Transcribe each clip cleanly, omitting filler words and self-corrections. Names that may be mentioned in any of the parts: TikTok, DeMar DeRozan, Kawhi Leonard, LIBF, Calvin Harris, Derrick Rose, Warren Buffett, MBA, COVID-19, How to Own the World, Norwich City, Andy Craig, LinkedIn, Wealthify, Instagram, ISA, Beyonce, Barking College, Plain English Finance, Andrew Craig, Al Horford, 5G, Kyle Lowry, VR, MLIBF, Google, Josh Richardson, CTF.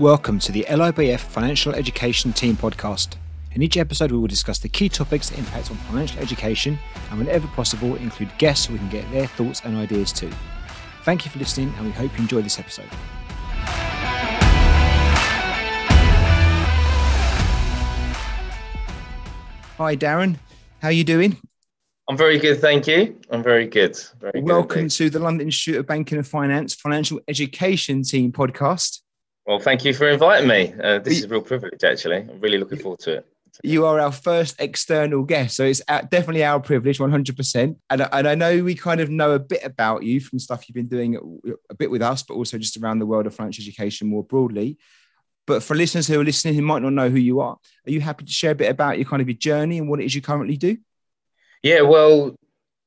Welcome to the LIBF Financial Education Team podcast. In each episode, we will discuss the key topics that impact on financial education and, whenever possible, include guests so we can get their thoughts and ideas too. Thank you for listening, and we hope you enjoy this episode. Hi, Darren. How are you doing? I'm very good, thank you. I'm very good. Welcome to the London Institute of Banking and Finance Financial Education Team podcast. Well, thank you for inviting me. This is a real privilege, actually. I'm really looking forward to it. You are our first external guest, so it's definitely our privilege, 100%. And I know we kind of know a bit about you from stuff you've been doing a bit with us, but also just around the world of financial education more broadly. But for listeners who are listening who might not know who you are you happy to share a bit about your kind of your journey and what it is you currently do? Yeah, well,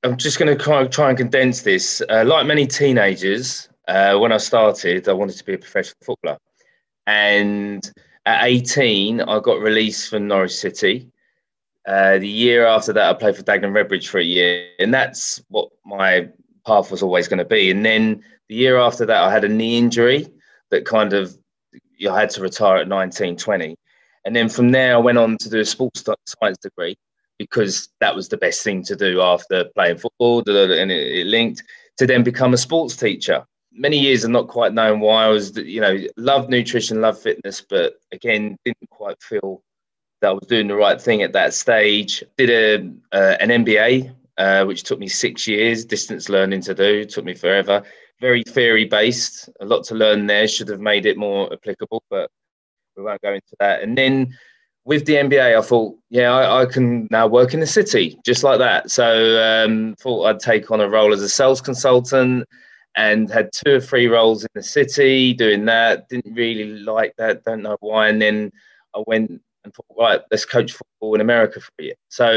I'm just going to kind of try and condense this. Like many teenagers, when I started, I wanted to be a professional footballer. And at 18, I got released from Norwich City. The year after that, I played for Dagenham Redbridge for a year. And that's what my path was always going to be. And then the year after that, I had a knee injury that kind of, I had to retire at 19, 20. And then from there, I went on to do a sports science degree because that was the best thing to do after playing football. And it linked to then become a sports teacher. Many years of not quite knowing why I was, loved nutrition, loved fitness, but again, didn't quite feel that I was doing the right thing at that stage. Did an MBA, which took me 6 years, distance learning to do, took me forever. Very theory-based, a lot to learn there, should have made it more applicable, but we won't go into that. And then with the MBA, I thought, I can now work in the city, just like that. So thought I'd take on a role as a sales consultant, and had 2 or 3 roles in the city doing that. Didn't really like that, don't know why. And then I went and thought, right, let's coach football in America for a year. So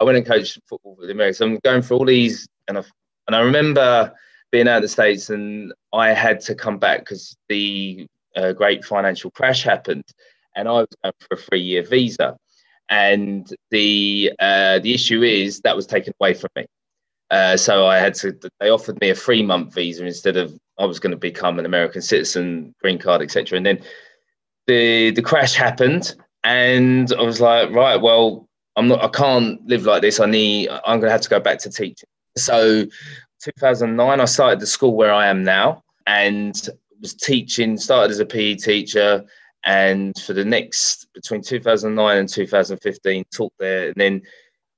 I went and coached football in America. So I'm going for all these. And I remember being out of the States, and I had to come back because the great financial crash happened. And I was going for a 3-year visa. And the issue is that was taken away from me. So I had to, they offered me a 3-month visa instead of, I was going to become an American citizen, green card, etc. And then the crash happened, and I was like, right, well, I can't live like this. I'm going to have to go back to teaching. So 2009, I started the school where I am now and was teaching, started as a PE teacher. And for the next, between 2009 and 2015, taught there. And then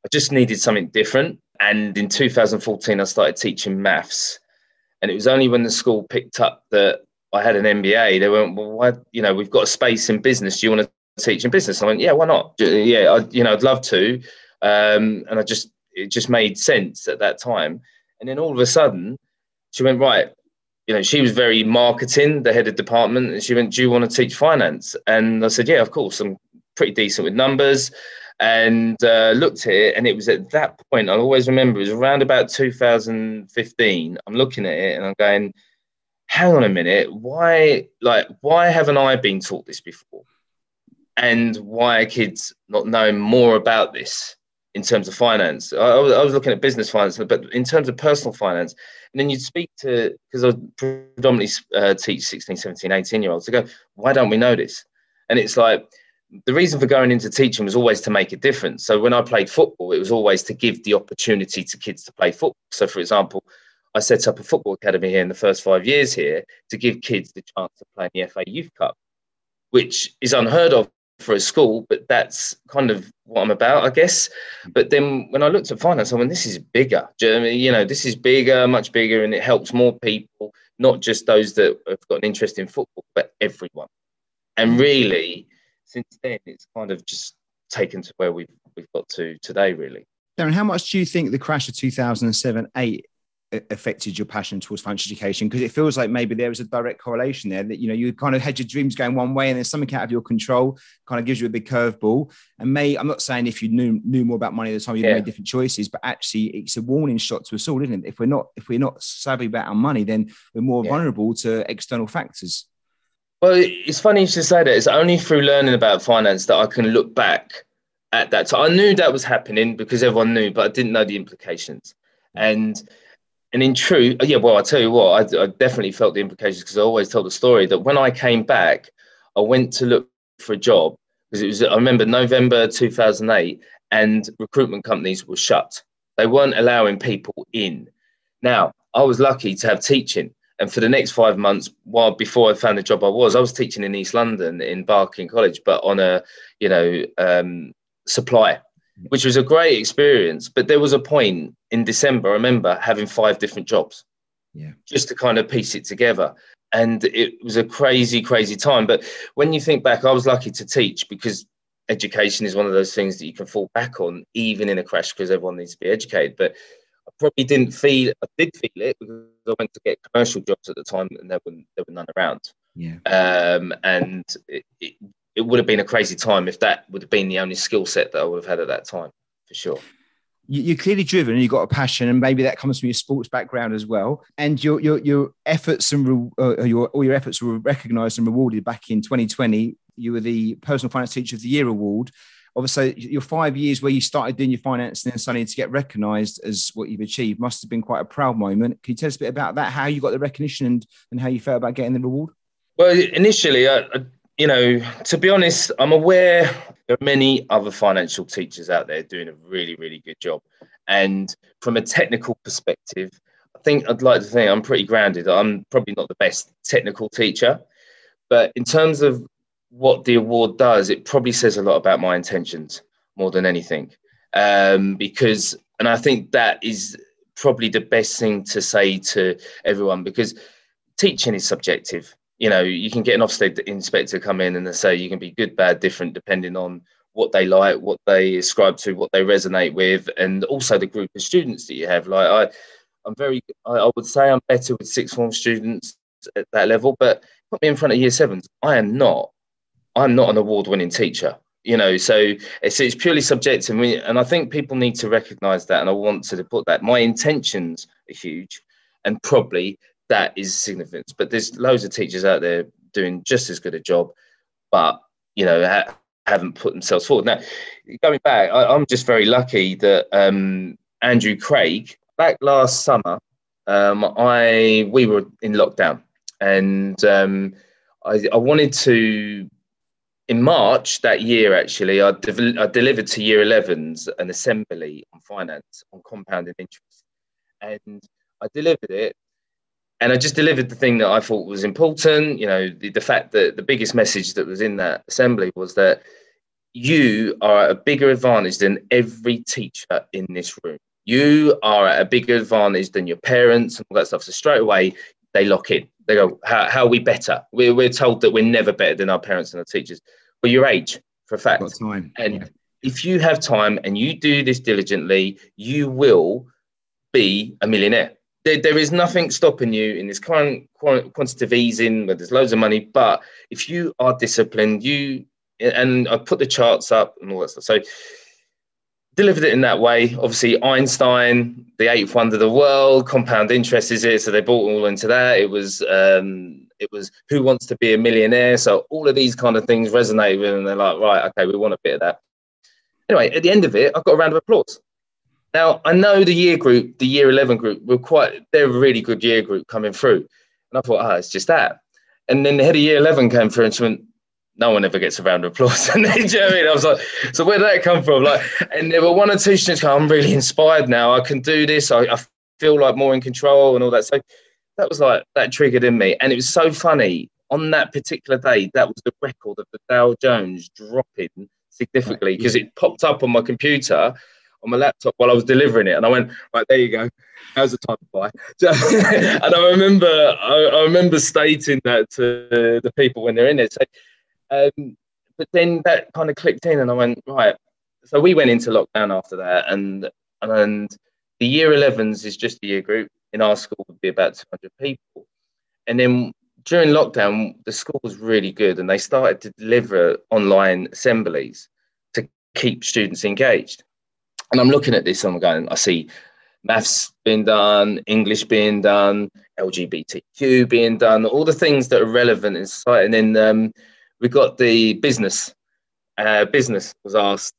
I just needed something different. And in 2014, I started teaching maths. And it was only when the school picked up that I had an MBA. They went, well, why, we've got a space in business. Do you want to teach in business? I went, yeah, why not? Yeah, I'd love to. And it just made sense at that time. And then all of a sudden, she went, right. She was very marketing, the head of department. And she went, do you want to teach finance? And I said, yeah, of course. I'm pretty decent with numbers. And looked at it, and it was at that point, I'll always remember, it was around about 2015. I'm looking at it and I'm going, hang on a minute, why haven't I been taught this before? And why are kids not knowing more about this in terms of finance? I was looking at business finance, but in terms of personal finance, and then you'd speak to, because I predominantly teach 16, 17, 18-year-olds, to go, why don't we know this? And it's like, the reason for going into teaching was always to make a difference. So when I played football, it was always to give the opportunity to kids to play football. So, for example, I set up a football academy here in the first 5 years here to give kids the chance to play in the FA Youth Cup, which is unheard of for a school, but that's kind of what I'm about, I guess. But then when I looked at finance, I went, this is bigger. This is bigger, much bigger, and it helps more people, not just those that have got an interest in football, but everyone. And really, since then, it's kind of just taken to where we've got to today, really. Darren, how much do you think the crash of 2007-8 affected your passion towards financial education? Because it feels like maybe there was a direct correlation there, that you kind of had your dreams going one way, and then something out of your control kind of gives you a big curveball. And I'm not saying if you knew more about money at the time, you'd made different choices, but actually it's a warning shot to us all, isn't it? If we're not savvy about our money, then we're more vulnerable to external factors. Well, it's funny you should say that. It's only through learning about finance that I can look back at that. So I knew that was happening because everyone knew, but I didn't know the implications. And in truth, I tell you what, I definitely felt the implications because I always tell the story that when I came back, I went to look for a job because it was, I remember November 2008, and recruitment companies were shut. They weren't allowing people in. Now, I was lucky to have teaching. And for the next 5 months, while before I found the job I was teaching in East London in Barking College, but on a, you know, supply, which was a great experience. But there was a point in December, I remember having 5 different jobs, just to kind of piece it together. And it was a crazy, crazy time. But when you think back, I was lucky to teach because education is one of those things that you can fall back on, even in a crash, because everyone needs to be educated. But probably didn't feel, I did feel it because I went to get commercial jobs at the time and there were none around. And it would have been a crazy time if that would have been the only skill set that I would have had at that time, for sure. You're clearly driven and you've got a passion, and maybe that comes from your sports background as well. And your efforts and all your efforts were recognised and rewarded back in 2020. You were the Personal Finance Teacher of the Year Award. Obviously, your 5 years where you started doing your finance and then suddenly to get recognised as what you've achieved must have been quite a proud moment. Can you tell us a bit about that, how you got the recognition and how you felt about getting the reward? Well, initially, to be honest, I'm aware there are many other financial teachers out there doing a really, really good job. And from a technical perspective, I'd like to think I'm pretty grounded. I'm probably not the best technical teacher, but in terms of what the award does, it probably says a lot about my intentions more than anything, because I think that is probably the best thing to say to everyone, because teaching is subjective. You know, you can get an Ofsted inspector come in and they say you can be good, bad, different, depending on what they like, what they ascribe to, what they resonate with, and also the group of students that you have. Like I would say I'm better with sixth form students at that level, but put me in front of year sevens, I'm not an award-winning teacher, you know, so it's purely subjective. And I think people need to recognise that, and I want to put that. My intentions are huge, and probably that is significant. But there's loads of teachers out there doing just as good a job, but, you know, haven't put themselves forward. Now, going back, I'm just very lucky that Andrew Craig, back last summer, we were in lockdown, and I wanted to... In March that year, actually, I delivered to Year 11s an assembly on finance, on compounding interest. And I delivered it, and I just delivered the thing that I thought was important. You know, the fact that the biggest message that was in that assembly was that you are at a bigger advantage than every teacher in this room. You are at a bigger advantage than your parents and all that stuff. So straight away, they lock in. They go, how are we better? We're told that we're never better than our parents and our teachers. Well, your age, for a fact. Got time. And if you have time and you do this diligently, you will be a millionaire. There is nothing stopping you in this current quantitative easing where there's loads of money. But if you are disciplined, and I put the charts up and all that stuff. So delivered it in that way. Obviously, Einstein, the eighth wonder of the world, compound interest is it. So they bought all into that. It was Who Wants to Be a Millionaire? So all of these kind of things resonated with them. And they're like, right, okay, we want a bit of that. Anyway, at the end of it, I got a round of applause. Now, I know the year group, the year 11 group, they're a really good year group coming through. And I thought, it's just that. And then the head of year 11 came through and she went, no one ever gets a round of applause. And then, do you know what I mean? I was like, so where did that come from? And there were one or two students going, I'm really inspired now. I can do this. I feel like more in control and all that. So that was that triggered in me. And it was so funny. On that particular day, that was the record of the Dow Jones dropping significantly because it popped up on my computer, on my laptop while I was delivering it. And I went, right, there you go. How's the time to buy? And I remember stating that to the people when they're in it. So, but then that kind of clicked in and I went, right. So we went into lockdown after that. And the year 11s is just a year group. In our school would be about 200 people. And then during lockdown, the school was really good and they started to deliver online assemblies to keep students engaged. And I'm looking at this and I'm going, I see maths being done, English being done, LGBTQ being done, all the things that are relevant in society. And then, we got the business. Business was asked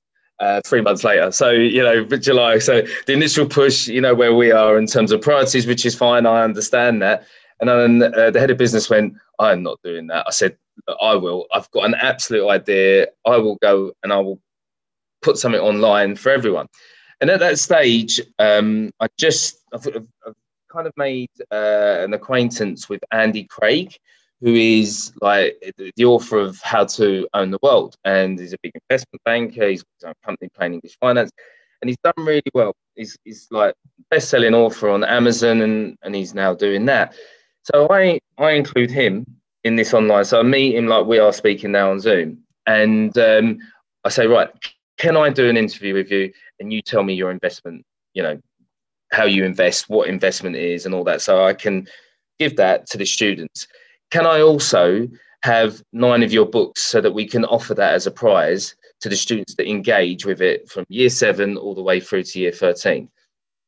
3 months later. So, you know, July. So the initial push, you know, where we are in terms of priorities, which is fine. I understand that. And then the head of business went, I'm not doing that. I said, I will. I've got an absolute idea. I will go and I will put something online for everyone. And at that stage, I've kind of made an acquaintance with Andy Craig, who is like the author of How to Own the World. And he's a big investment banker. He's got his own company, Plain English Finance. And he's done really well. He's like best-selling author on Amazon, and he's now doing that. So I include him in this online. So I meet him like we are speaking now on Zoom. And I say, right, can I do an interview with you? And you tell me your investment, you know, how you invest, what investment is and all that. So I can give that to the students. Can I also have 9 of your books so that we can offer that as a prize to the students that engage with it from year 7 all the way through to year 13?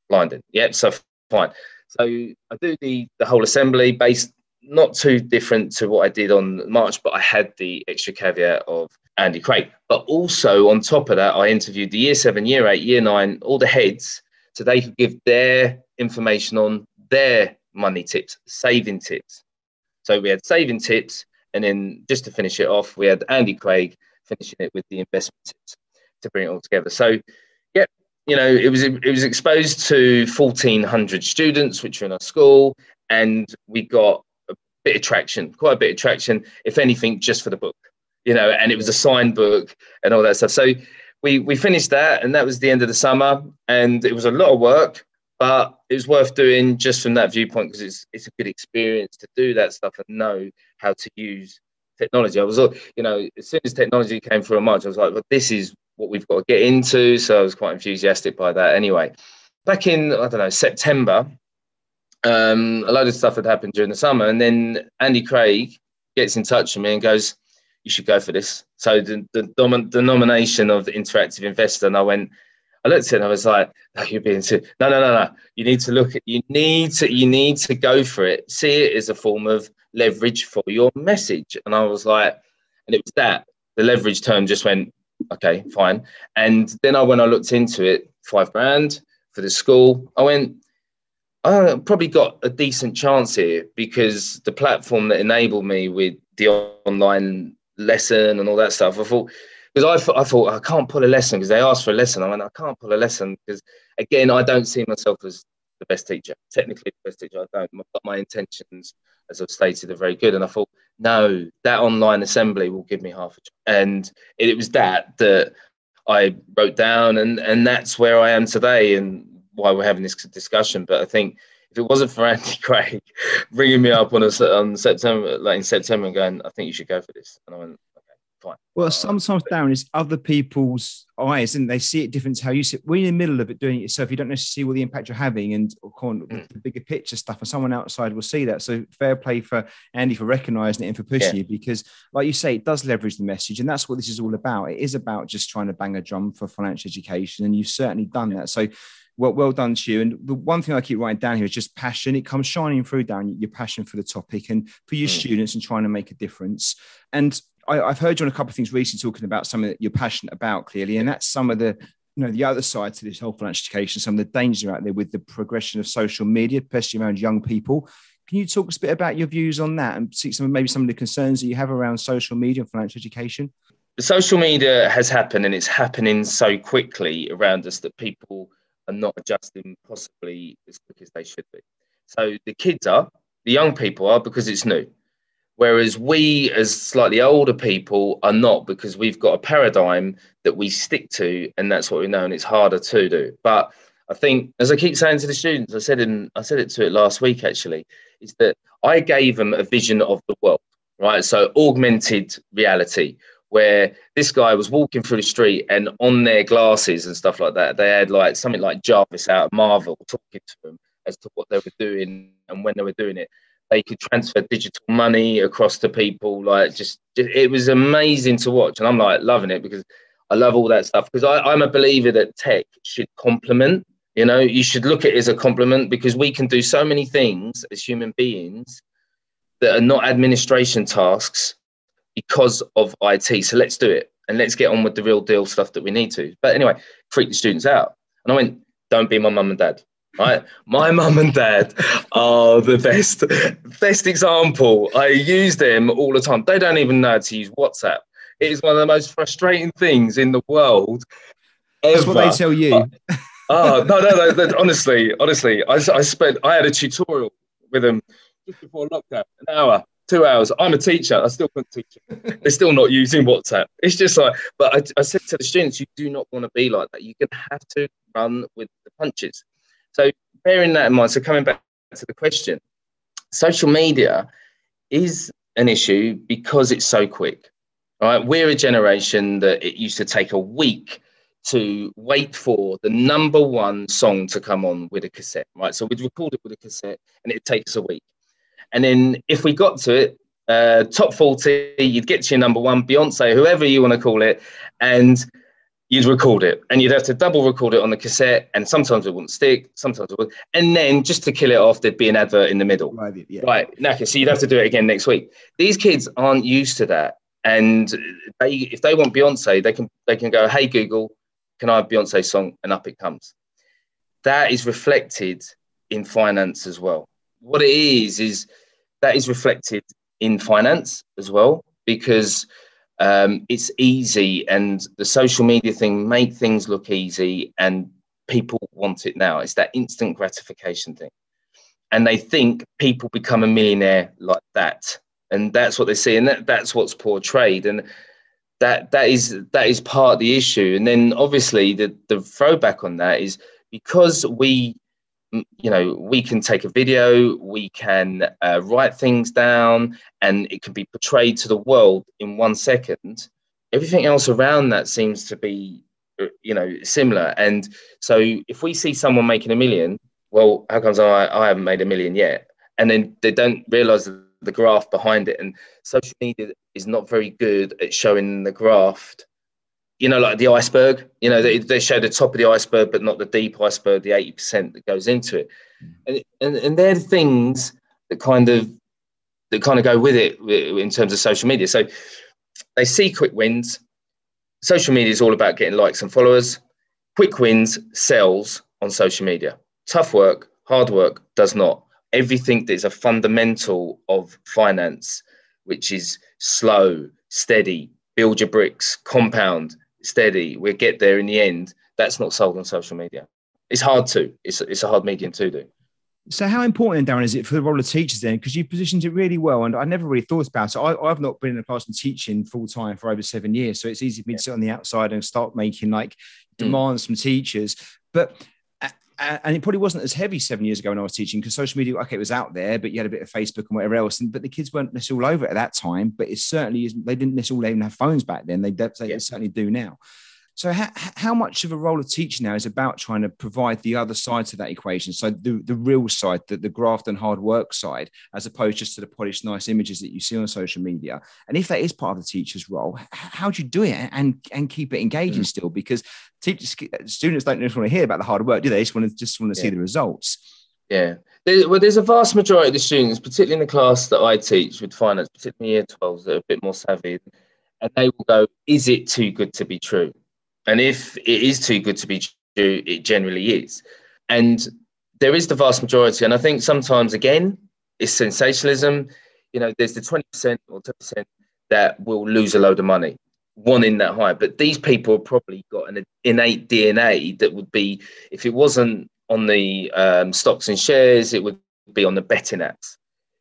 Blinded. Yep, so fine. So I do the whole assembly based, not too different to what I did on March, but I had the extra caveat of Andy Craig. But also on top of that, I interviewed the year 7, year 8, year 9, all the heads, so they could give their information on their money tips, saving tips. So we had saving tips, and then just to finish it off, we had Andy Craig finishing it with the investment tips to bring it all together. So, yeah, you know, it was exposed to 1,400 students, which are in our school, and we got a bit of traction, quite a bit of traction, if anything, just for the book, you know, and it was a signed book and all that stuff. So we finished that, and that was the end of the summer, and it was a lot of work. But it was worth doing just from that viewpoint, because it's a good experience to do that stuff and know how to use technology. I was, you know, as soon as technology came through in March, I was like, well, this is what we've got to get into. So I was quite enthusiastic by that anyway. Back in, I don't know, September, a load of stuff had happened during the summer. And then Andy Craig gets in touch with me and goes, you should go for this. So the nomination of the Interactive Investor, and I looked at it and I was like, no, you're being too, no. You need to look at, you need to go for it. See it as a form of leverage for your message. And I was like, and it was that, the leverage term just went, okay, fine. And then when I looked into it, $5,000 for the school, I went, I probably got a decent chance here, because the platform that enabled me with the online lesson and all that stuff, I thought, because I thought, I can't pull a lesson, because they asked for a lesson. I went, I can't pull a lesson because, again, I don't see myself as the best teacher. Technically, the best teacher, I don't. But my intentions, as I've stated, are very good. And I thought, no, that online assembly will give me half a chance. And it was that I wrote down, and that's where I am today and why we're having this discussion. But I think if it wasn't for Andy Craig bringing me up on September, like in September, and going, I think you should go for this. And I went, well, sometimes, Darren, it's other people's eyes, and they see it different to how you see it. When you're in the middle of it, doing it yourself, you don't necessarily see all the impact you're having and the bigger picture stuff, and someone outside will see that. So fair play for Andy for recognising it and for pushing you, because, like you say, it does leverage the message, and that's what this is all about. It is about just trying to bang a drum for financial education, and you've certainly done that. So well done to you. And the one thing I keep writing down here is just passion. It comes shining through, Darren, your passion for the topic and for your students and trying to make a difference. And I've heard you on a couple of things recently talking about something that you're passionate about, clearly, and that's some of the, you know, the other side to this whole financial education, some of the dangers out there with the progression of social media, especially around young people. Can you talk us a bit about your views on that and see some of the concerns that you have around social media and financial education? The social media has happened, and it's happening so quickly around us that people are not adjusting possibly as quick as they should be. So the kids are, the young people are, because it's new. Whereas we, as slightly older people, are not, because we've got a paradigm that we stick to, and that's what we know, and it's harder to do. But I think, as I keep saying to the students, I said it last week, actually, is that I gave them a vision of the world, right? So augmented reality, where this guy was walking through the street, and on their glasses and stuff like that, they had like something like Jarvis out of Marvel talking to them as to what they were doing and when they were doing it. They could transfer digital money across to people. Like, just it was amazing to watch, and I'm like loving it, because I love all that stuff, because I'm a believer that tech should complement. You know, you should look at it as a complement, because we can do so many things as human beings that are not administration tasks because of IT. So let's do it, and let's get on with the real deal stuff that we need to. But anyway, freak the students out, and I went, don't be my mum and dad. My mum and dad are the best example. I use them all the time. They don't even know how to use WhatsApp. It is one of the most frustrating things in the world ever. That's what they tell you. No, honestly, I had a tutorial with them just before lockdown, an hour, 2 hours. I'm a teacher. I still couldn't teach them. They're still not using WhatsApp. It's just like, but I said to the students, you do not want to be like that. You're going to have to run with the punches. So bearing that in mind, so coming back to the question, social media is an issue because it's so quick. All right? We're a generation that it used to take a week to wait for the number one song to come on with a cassette, right? So we'd record it with a cassette and it'd take us a week. And then if we got to it, top 40, you'd get to your number one, Beyonce, whoever you want to call it, and you'd record it. And you'd have to double record it on the cassette, and sometimes it wouldn't stick, sometimes it would. And then just to kill it off, there'd be an advert in the middle. Right, yeah. Right, knackered. So you'd have to do it again next week. These kids aren't used to that. And if they want Beyonce, they can go, hey, Google, can I have Beyonce's song? And up it comes. That is reflected in finance as well. What it is that is reflected in finance as well, because it's easy, and the social media thing make things look easy, and people want it now. It's that instant gratification thing. And they think people become a millionaire like that. And that's what they see, and that's what's portrayed. And that is part of the issue. And then obviously the throwback on that is because we can take a video, we can write things down, and it can be portrayed to the world in 1 second. Everything else around that seems to be, similar. And so if we see someone making a million, well, how comes I haven't made a million yet? And then they don't realize the graph behind it. And social media is not very good at showing the graph, like the iceberg. They show the top of the iceberg, but not the deep iceberg, the 80% that goes into it. And they're the things that kind of go with it in terms of social media. So they see quick wins. Social media is all about getting likes and followers. Quick wins sells on social media. Tough work, hard work does not. Everything that is a fundamental of finance, which is slow, steady, build your bricks, compound, steady, we'll get there in the end. That's not sold on social media. It's hard to. It's a hard medium to do. So how important, Darren, is it for the role of teachers then? Because you positioned it really well, and I never really thought about it. I've not been in a classroom teaching full-time for over 7 years, so it's easy for me to sit on the outside and start making demands from teachers. But... and it probably wasn't as heavy 7 years ago when I was teaching, because social media, it was out there, but you had a bit of Facebook and whatever else. But the kids weren't necessarily all over it at that time, but it certainly isn't. They didn't necessarily even have phones back then. They certainly do now. So how much of a role of teaching now is about trying to provide the other side to that equation? So the real side, the graft and hard work side, as opposed just to the polished, nice images that you see on social media. And if that is part of the teacher's role, how do you do it and keep it engaging still? Because students don't just want to hear about the hard work, do they? They just want to see the results. Yeah. There's a vast majority of the students, particularly in the class that I teach with finance, particularly year 12s, that are a bit more savvy. And they will go, is it too good to be true? And if it is too good to be true, it generally is. And there is the vast majority. And I think sometimes, again, it's sensationalism. There's the 20% or 10% that will lose a load of money, wanting that high. But these people have probably got an innate DNA that would be, if it wasn't on the stocks and shares, it would be on the betting apps.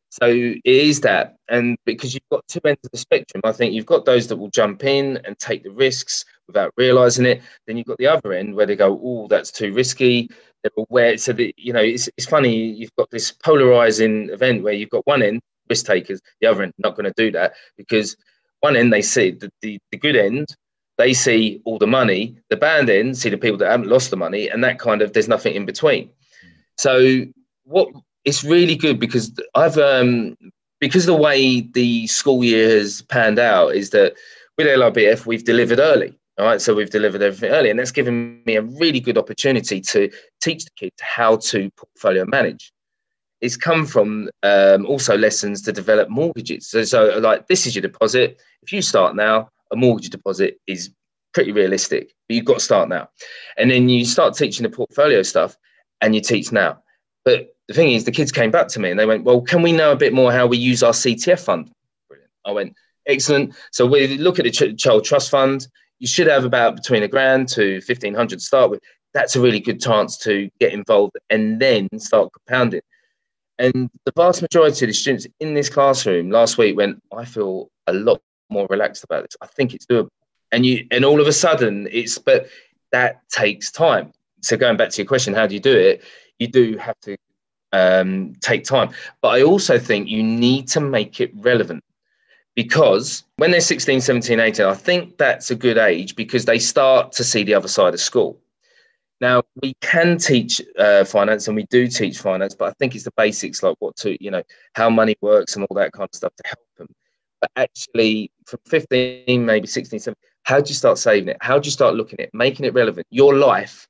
So it is that. And because you've got two ends of the spectrum, I think you've got those that will jump in and take the risks without realizing it. Then you've got the other end where they go, oh, that's too risky. They're aware. So, it's funny. You've got this polarizing event where you've got one end, risk takers, the other end, not going to do that. Because one end, they see the good end, they see all the money. The bad end, see the people that haven't lost the money. And that kind of, there's nothing in between. So it's really good because because the way the school year has panned out is that with LIBF, we've delivered early. All right. So we've delivered everything early, and that's given me a really good opportunity to teach the kids how to portfolio manage. It's come from also lessons to develop mortgages. So this is your deposit. If you start now, a mortgage deposit is pretty realistic, but you've got to start now. And then you start teaching the portfolio stuff. and you teach now. But the thing is, the kids came back to me and they went, well, can we know a bit more how we use our CTF fund? Brilliant. I went, excellent. So we look at the child trust fund. You should have about between £1,000 to £1,500 to start with. That's a really good chance to get involved and then start compounding. And the vast majority of the students in this classroom last week went, I feel a lot more relaxed about this. I think it's doable. And all of a sudden it's, but that takes time. So going back to your question, how do you do it? You do have to take time. But I also think you need to make it relevant, because when they're 16, 17, 18, I think that's a good age because they start to see the other side of school. Now, we can teach finance, and we do teach finance, but I think it's the basics, like how money works and all that kind of stuff to help them. But actually, from 15, maybe 16, 17, how do you start saving it? How do you start looking at it, making it relevant? Your life,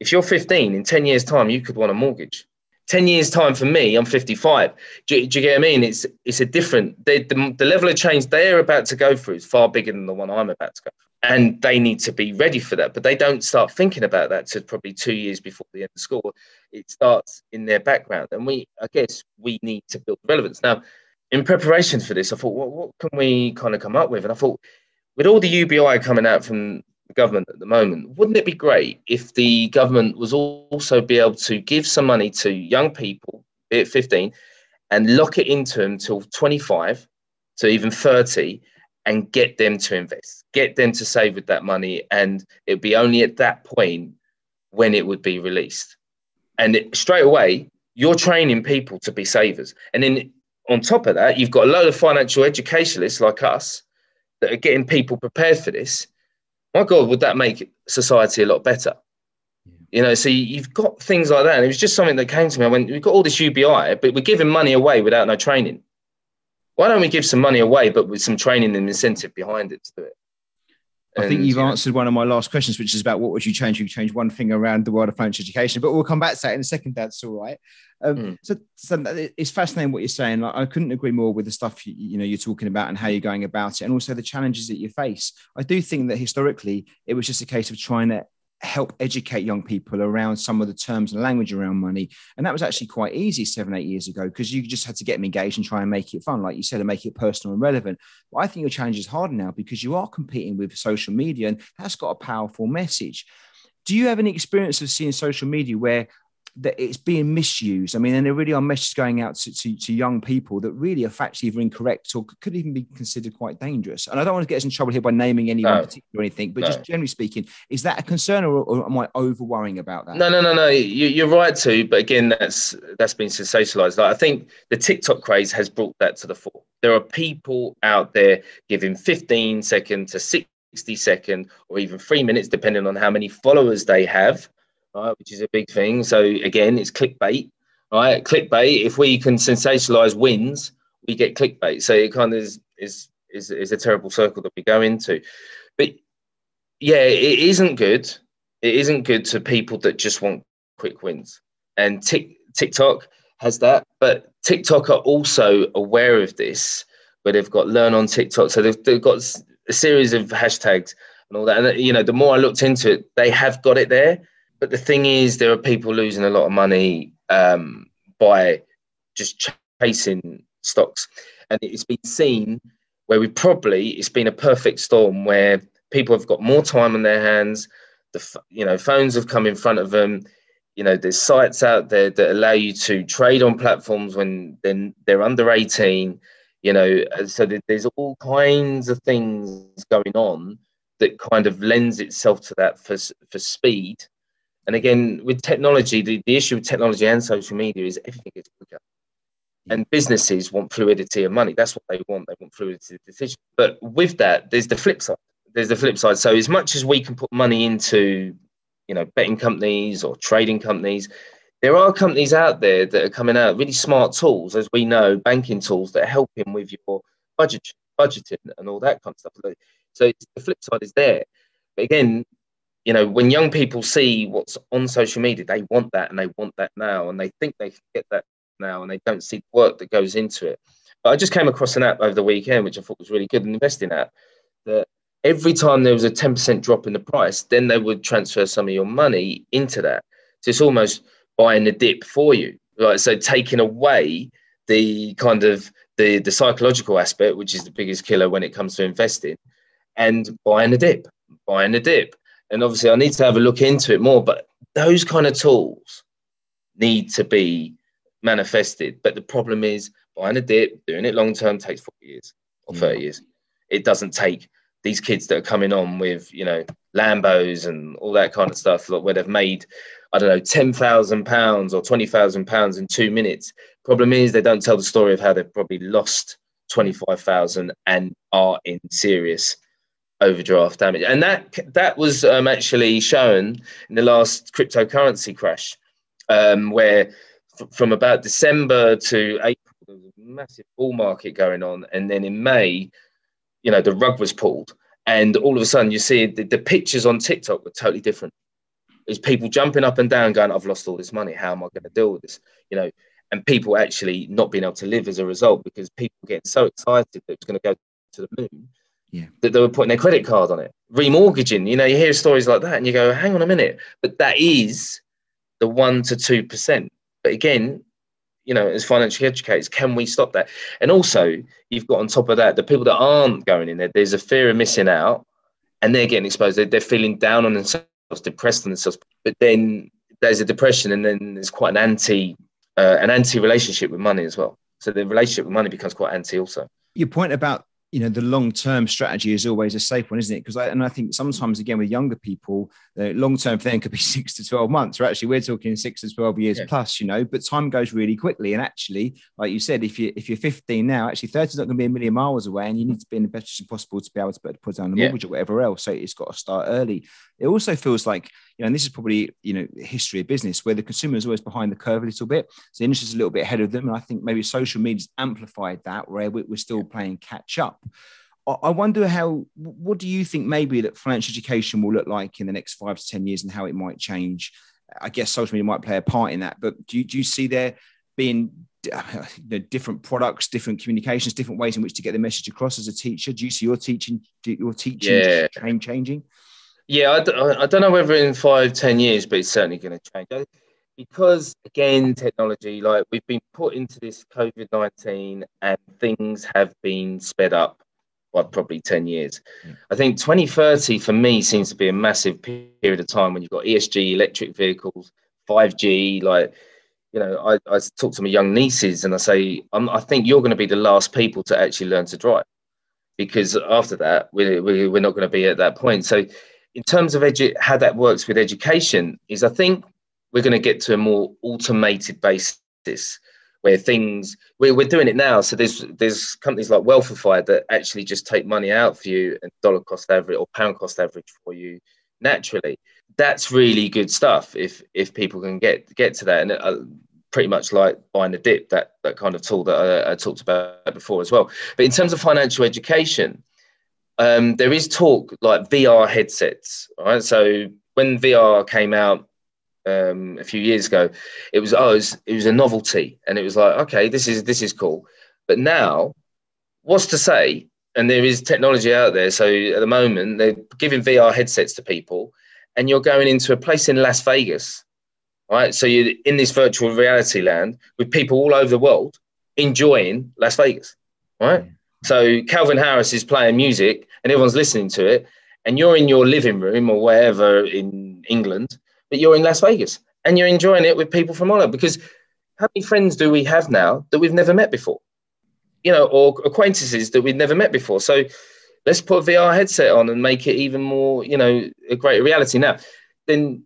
if you're 15, in 10 years' time, you could want a mortgage. 10 years' time for me, I'm 55. Do you get what I mean? It's a different, the level of change they're about to go through is far bigger than the one I'm about to go through. And they need to be ready for that. But they don't start thinking about that till probably 2 years before the end of school. It starts in their background. And I guess we need to build relevance. Now, in preparation for this, I thought, well, what can we kind of come up with? And I thought, with all the UBI coming out from the government at the moment, wouldn't it be great if the government was also be able to give some money to young people, be it 15, and lock it into them till 25 to even 30, and get them to invest, get them to save with that money. And it'd be only at that point when it would be released. And straight away, you're training people to be savers. And then on top of that, you've got a load of financial educationalists like us that are getting people prepared for this. My God, would that make society a lot better? So you've got things like that. And it was just something that came to me. I went, we've got all this UBI, but we're giving money away without no training. Why don't we give some money away, but with some training and incentive behind it to do it? I think you've answered one of my last questions, which is about what would you change? You change one thing around the world of financial education, but we'll come back to that in a second. That's all right. So it's fascinating what you're saying. Like, I couldn't agree more with the stuff you're talking about and how you're going about it, and also the challenges that you face. I do think that historically it was just a case of trying to help educate young people around some of the terms and language around money. And that was actually quite easy 7-8 years ago, because you just had to get them engaged and try and make it fun, like you said, and make it personal and relevant. But I think your challenge is harder now because you are competing with social media, and that's got a powerful message. Do you have any experience of seeing social media where that it's being misused? I mean, and there really are messages going out to young people that really are factually either incorrect or could even be considered quite dangerous. And I don't want to get us in trouble here by naming anyone particular or anything, but just generally speaking, is that a concern, or am I over-worrying about that? No. You're right too. But again, that's been sensationalized. I think the TikTok craze has brought that to the fore. There are people out there giving 15 second to 60 second or even 3 minutes, depending on how many followers they have. Right, which is a big thing. So again, it's clickbait, right? Clickbait. If we can sensationalize wins, we get clickbait. So it kind of is a terrible circle that we go into. But yeah, it isn't good. It isn't good to people that just want quick wins. And TikTok has that, but TikTok are also aware of this, where they've got learn on TikTok. So they've got a series of hashtags and all that. And the more I looked into it, they have got it there. But the thing is, there are people losing a lot of money by just chasing stocks. And it's been seen where it's been a perfect storm where people have got more time on their hands. Phones have come in front of them. There's sites out there that allow you to trade on platforms when they're under 18. So there's all kinds of things going on that kind of lends itself to that for speed. And again, with technology, the issue with technology and social media is everything gets quicker. And businesses want fluidity of money. That's what they want. They want fluidity of decision. But with that, there's the flip side. So as much as we can put money into, betting companies or trading companies, there are companies out there that are coming out, really smart tools, as we know, banking tools that are helping with your budgeting and all that kind of stuff. So the flip side is there. But again, when young people see what's on social media, they want that, and they want that now, and they think they can get that now, and they don't see the work that goes into it. But I just came across an app over the weekend, which I thought was really good, an investing app, that every time there was a 10% drop in the price, then they would transfer some of your money into that. So it's almost buying the dip for you. Like, so taking away the kind of the psychological aspect, which is the biggest killer when it comes to investing, and buying the dip. And obviously I need to have a look into it more, but those kind of tools need to be manifested. But the problem is buying a dip, doing it long-term takes 40 years or 30 years. It doesn't take these kids that are coming on with, you know, Lambos and all that kind of stuff, like where they've made, I don't know, £10,000 or £20,000 in 2 minutes. Problem is they don't tell the story of how they've probably lost 25,000 and are in serious overdraft damage. And that was actually shown in the last cryptocurrency crash, where from about December to April, there was a massive bull market going on. And then in May, you know, the rug was pulled. And all of a sudden you see the pictures on TikTok were totally different. There's people jumping up and down going, I've lost all this money. How am I going to deal with this? You know, and people actually not being able to live as a result, because people were getting so excited that it was going to go to the moon. Yeah. That they were putting their credit card on it, remortgaging. You know, you hear stories like that and you go, hang on a minute. But that is the 1 to 2%. But again, you know, as financial educators, can we stop that? And also, you've got on top of that, the people that aren't going in there, there's a fear of missing out and they're getting exposed. They're feeling down on themselves, depressed on themselves. But then there's a depression, and then there's quite an anti relationship with money as well. So the relationship with money becomes quite anti also. Your point about, you know, the long-term strategy is always a safe one, isn't it? Because I think sometimes, again, with younger people, the long-term thing could be 6 to 12 months, or actually we're talking 6 to 12 years plus, you know, but time goes really quickly. And actually, like you said, if you're 15 now, actually 30 is not going to be a million miles away, and you need to be in the best position possible to be able to put down the mortgage or whatever else. So it's got to start early. It also feels like, you know, and this is probably, you know, history of business, where the consumer is always behind the curve a little bit. So the industry is a little bit ahead of them. And I think maybe social media's amplified that, where we're still playing catch up. I wonder what do you think maybe that financial education will look like in the next 5 to 10 years, and how it might change? I guess social media might play a part in that, but do you see there being, you know, different products, different communications, different ways in which to get the message across as a teacher? Do you see your teaching changing? Yeah, I don't know whether in 5, 10 years, but it's certainly going to change. Because, again, technology, like we've been put into this COVID-19 and things have been sped up by probably 10 years. I think 2030 for me seems to be a massive period of time when you've got ESG, electric vehicles, 5G. Like, you know, I talk to my young nieces and I say, I think you're going to be the last people to actually learn to drive, because after that, we're not going to be at that point. So in terms of how that works with education is, I think, we're going to get to a more automated basis where things, we're doing it now. So there's companies like Wealthify that actually just take money out for you and dollar cost average or pound cost average for you naturally. That's really good stuff if people can get to that. And pretty much like buying a dip, that kind of tool that I talked about before as well. But in terms of financial education, there is talk like VR headsets, right? So when VR came out, a few years ago, it was a novelty, and it was like, okay, this is cool. But now, what's to say? And there is technology out there. So at the moment, they're giving VR headsets to people, and you're going into a place in Las Vegas, right? So you're in this virtual reality land with people all over the world enjoying Las Vegas, right? So Calvin Harris is playing music, and everyone's listening to it, and you're in your living room or wherever in England. But you're in Las Vegas and you're enjoying it with people from all over, because how many friends do we have now that we've never met before, you know, or acquaintances that we've never met before? So let's put a VR headset on and make it even more, you know, a greater reality. Now, then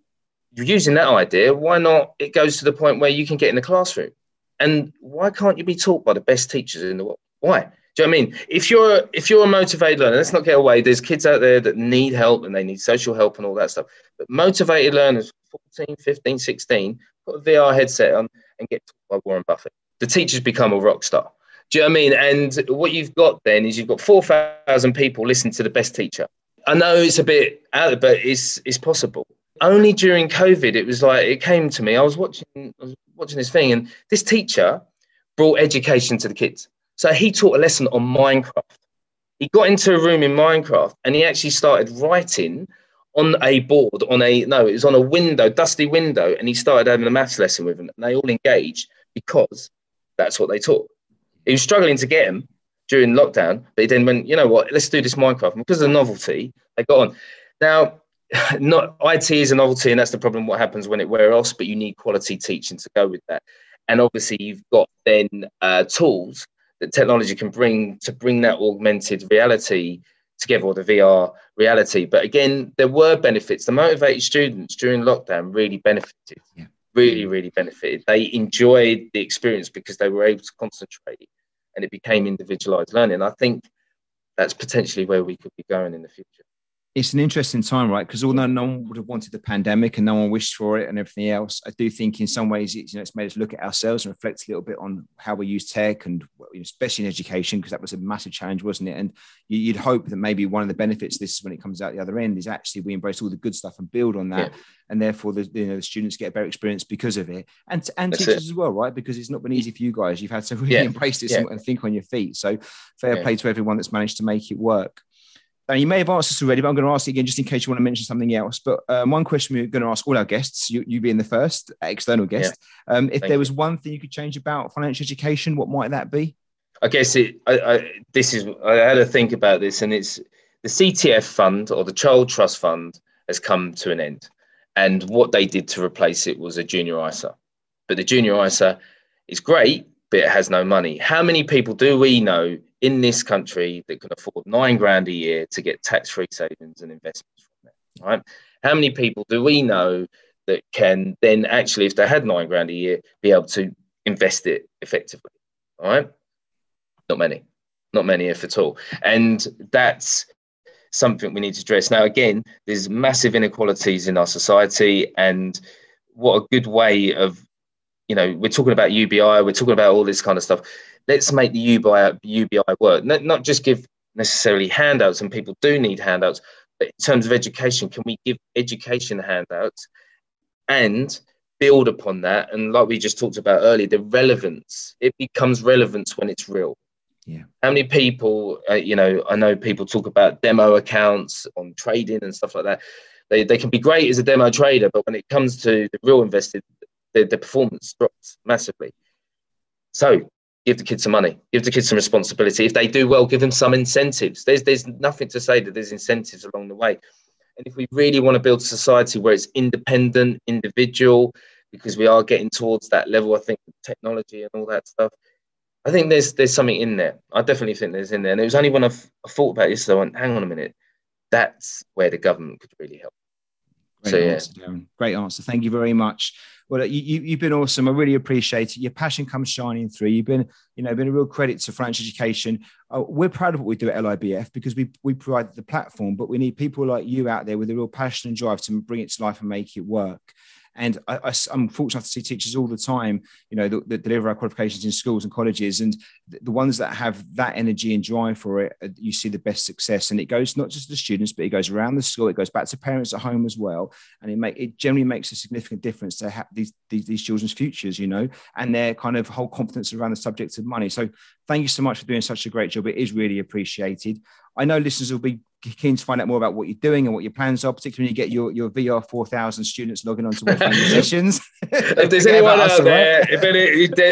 you're using that idea. Why not? It goes to the point where you can get in the classroom, and why can't you be taught by the best teachers in the world? Why? Do you know what I mean? If you're a motivated learner, let's not get away. There's kids out there that need help and they need social help and all that stuff. But motivated learners, 14, 15, 16, put a VR headset on and get taught by Warren Buffett. The teachers become a rock star. Do you know what I mean? And what you've got then is you've got 4,000 people listening to the best teacher. I know it's a bit out of, but it's possible. Only during COVID, it was like, it came to me. I was watching this thing, and this teacher brought education to the kids. So he taught a lesson on Minecraft. He got into a room in Minecraft and he actually started writing on a board, on a, no, it was on a window, dusty window, and he started having a maths lesson with them, and they all engaged because that's what they taught. He was struggling to get him during lockdown, but he then went, you know what, let's do this Minecraft. And because of the novelty, they got on. Now, not IT is a novelty, and that's the problem, what happens when it wears off, but you need quality teaching to go with that. And obviously you've got then tools that technology can bring to bring that augmented reality together, or the VR reality. But again, there were benefits. The motivated students during lockdown really benefited, really benefited. They enjoyed the experience because they were able to concentrate and it became individualized learning. I think that's potentially where we could be going in the future. It's an interesting time, right? Because although no one would have wanted the pandemic and no one wished for it and everything else, I do think in some ways it's, you know, it's made us look at ourselves and reflect a little bit on how we use tech, and especially in education, because that was a massive challenge, wasn't it? And you'd hope that maybe one of the benefits of this, when it comes out the other end, is actually we embrace all the good stuff and build on that. Yeah. And therefore, the students get a better experience because of it. And teachers as well, right? Because it's not been easy for you guys. You've had to really embrace this and think on your feet. So fair play to everyone that's managed to make it work. Now, you may have asked this already, but I'm going to ask it again just in case you want to mention something else. But one question we're going to ask all our guests, you being the first external guest, if there was one thing you could change about financial education, what might that be? I guess I had to think about this, and it's the CTF fund, or the Child Trust Fund, has come to an end. And what they did to replace it was a junior ISA. But the junior ISA is great, but it has no money. How many people do we know in this country that can afford $9,000 a year to get tax-free savings and investments from it, right? How many people do we know that can then actually, if they had $9,000 a year, be able to invest it effectively, all right? Not many, if at all. And that's something we need to address. Now, again, there's massive inequalities in our society, and what a good way of, you know, we're talking about UBI, we're talking about all this kind of stuff. Let's make the UBI work. Not just give necessarily handouts, and people do need handouts, but in terms of education, can we give education handouts and build upon that? And like we just talked about earlier, the relevance, it becomes relevance when it's real. Yeah. How many people, I know people talk about demo accounts on trading and stuff like that. They can be great as a demo trader, but when it comes to the real invested, the performance drops massively. So, give the kids some money, give the kids some responsibility. If they do well, give them some incentives. There's nothing to say that there's incentives along the way. And if we really want to build a society where it's independent, individual, because we are getting towards that level, I think, of technology and all that stuff, I think there's something in there. I definitely think there's in there. And it was only when I thought about this, I went, hang on a minute, that's where the government could really help. Great answer, Darren. Great answer. Thank you very much. Well, you've been awesome. I really appreciate it. Your passion comes shining through. You've been a real credit to financial education. We're proud of what we do at LIBF because we provide the platform, but we need people like you out there with a real passion and drive to bring it to life and make it work. And I'm fortunate to see teachers all the time, that deliver our qualifications in schools and colleges. And the ones that have that energy and drive for it, you see the best success. And it goes not just to the students, but it goes around the school. It goes back to parents at home as well. And it generally makes a significant difference to have these children's futures, and their kind of whole confidence around the subject of money. So thank you so much for doing such a great job. It is really appreciated. I know listeners will be keen to find out more about what you're doing and what your plans are, particularly when you get your VR 4,000 students logging on to Wealthify sessions. If there's anyone out there,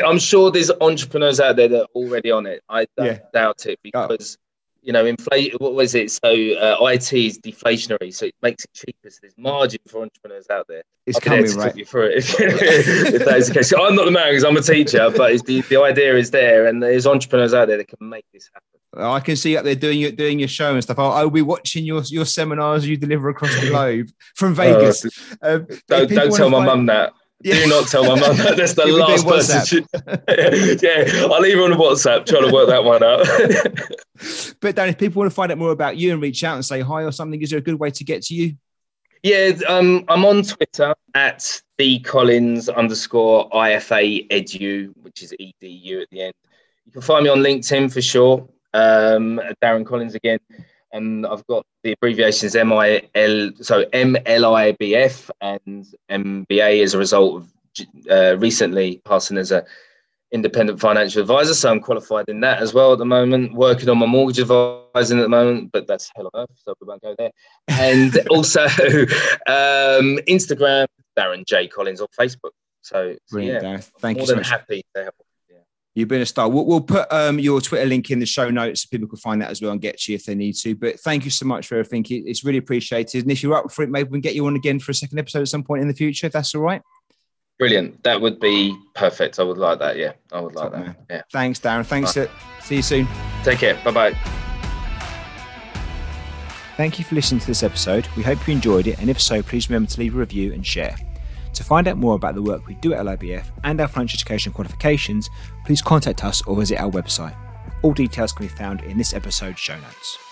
I'm sure there's entrepreneurs out there that are already on it. I doubt it because, inflation, what was it? So IT is deflationary, so it makes it cheaper. So there's margin for entrepreneurs out there. It's coming, right? Talk you through it if that is the case. So I'm not the man because I'm a teacher, but it's the idea is there, and there's entrepreneurs out there that can make this happen. I can see you up there doing your show and stuff. I'll be watching your seminars you deliver across the globe from Vegas. Don't tell my mum that. Yeah. Do not tell my mum that. That's the last person. I'll leave her on WhatsApp trying to work that one out. But Dan, if people want to find out more about you and reach out and say hi or something, is there a good way to get to you? Yeah, I'm on Twitter at @dcollins_IFAEDU, which is EDU at the end. You can find me on LinkedIn for sure. Darren Collins again, and I've got the abbreviations MLIBF and MBA as a result of recently passing as a independent financial advisor, so I'm qualified in that as well at the moment, working on my mortgage advising at the moment, but that's hell on earth, so we won't go there. And also Instagram, Darren J. Collins, on Facebook. So yeah, thank you so much. Happy to help. Yeah. You've been a star. We'll put your Twitter link in the show notes so people can find that as well and get to you if they need to. But thank you so much for everything. It's really appreciated. And if you're up for it, maybe we can get you on again for a second episode at some point in the future, if that's all right. Brilliant. That would be perfect. I would like that. Yeah, I would like that. Yeah. Thanks, Darren. Thanks. See you soon. Take care. Bye-bye. Thank you for listening to this episode. We hope you enjoyed it. And if so, please remember to leave a review and share. To find out more about the work we do at LIBF and our financial education qualifications, please contact us or visit our website. All details can be found in this episode's show notes.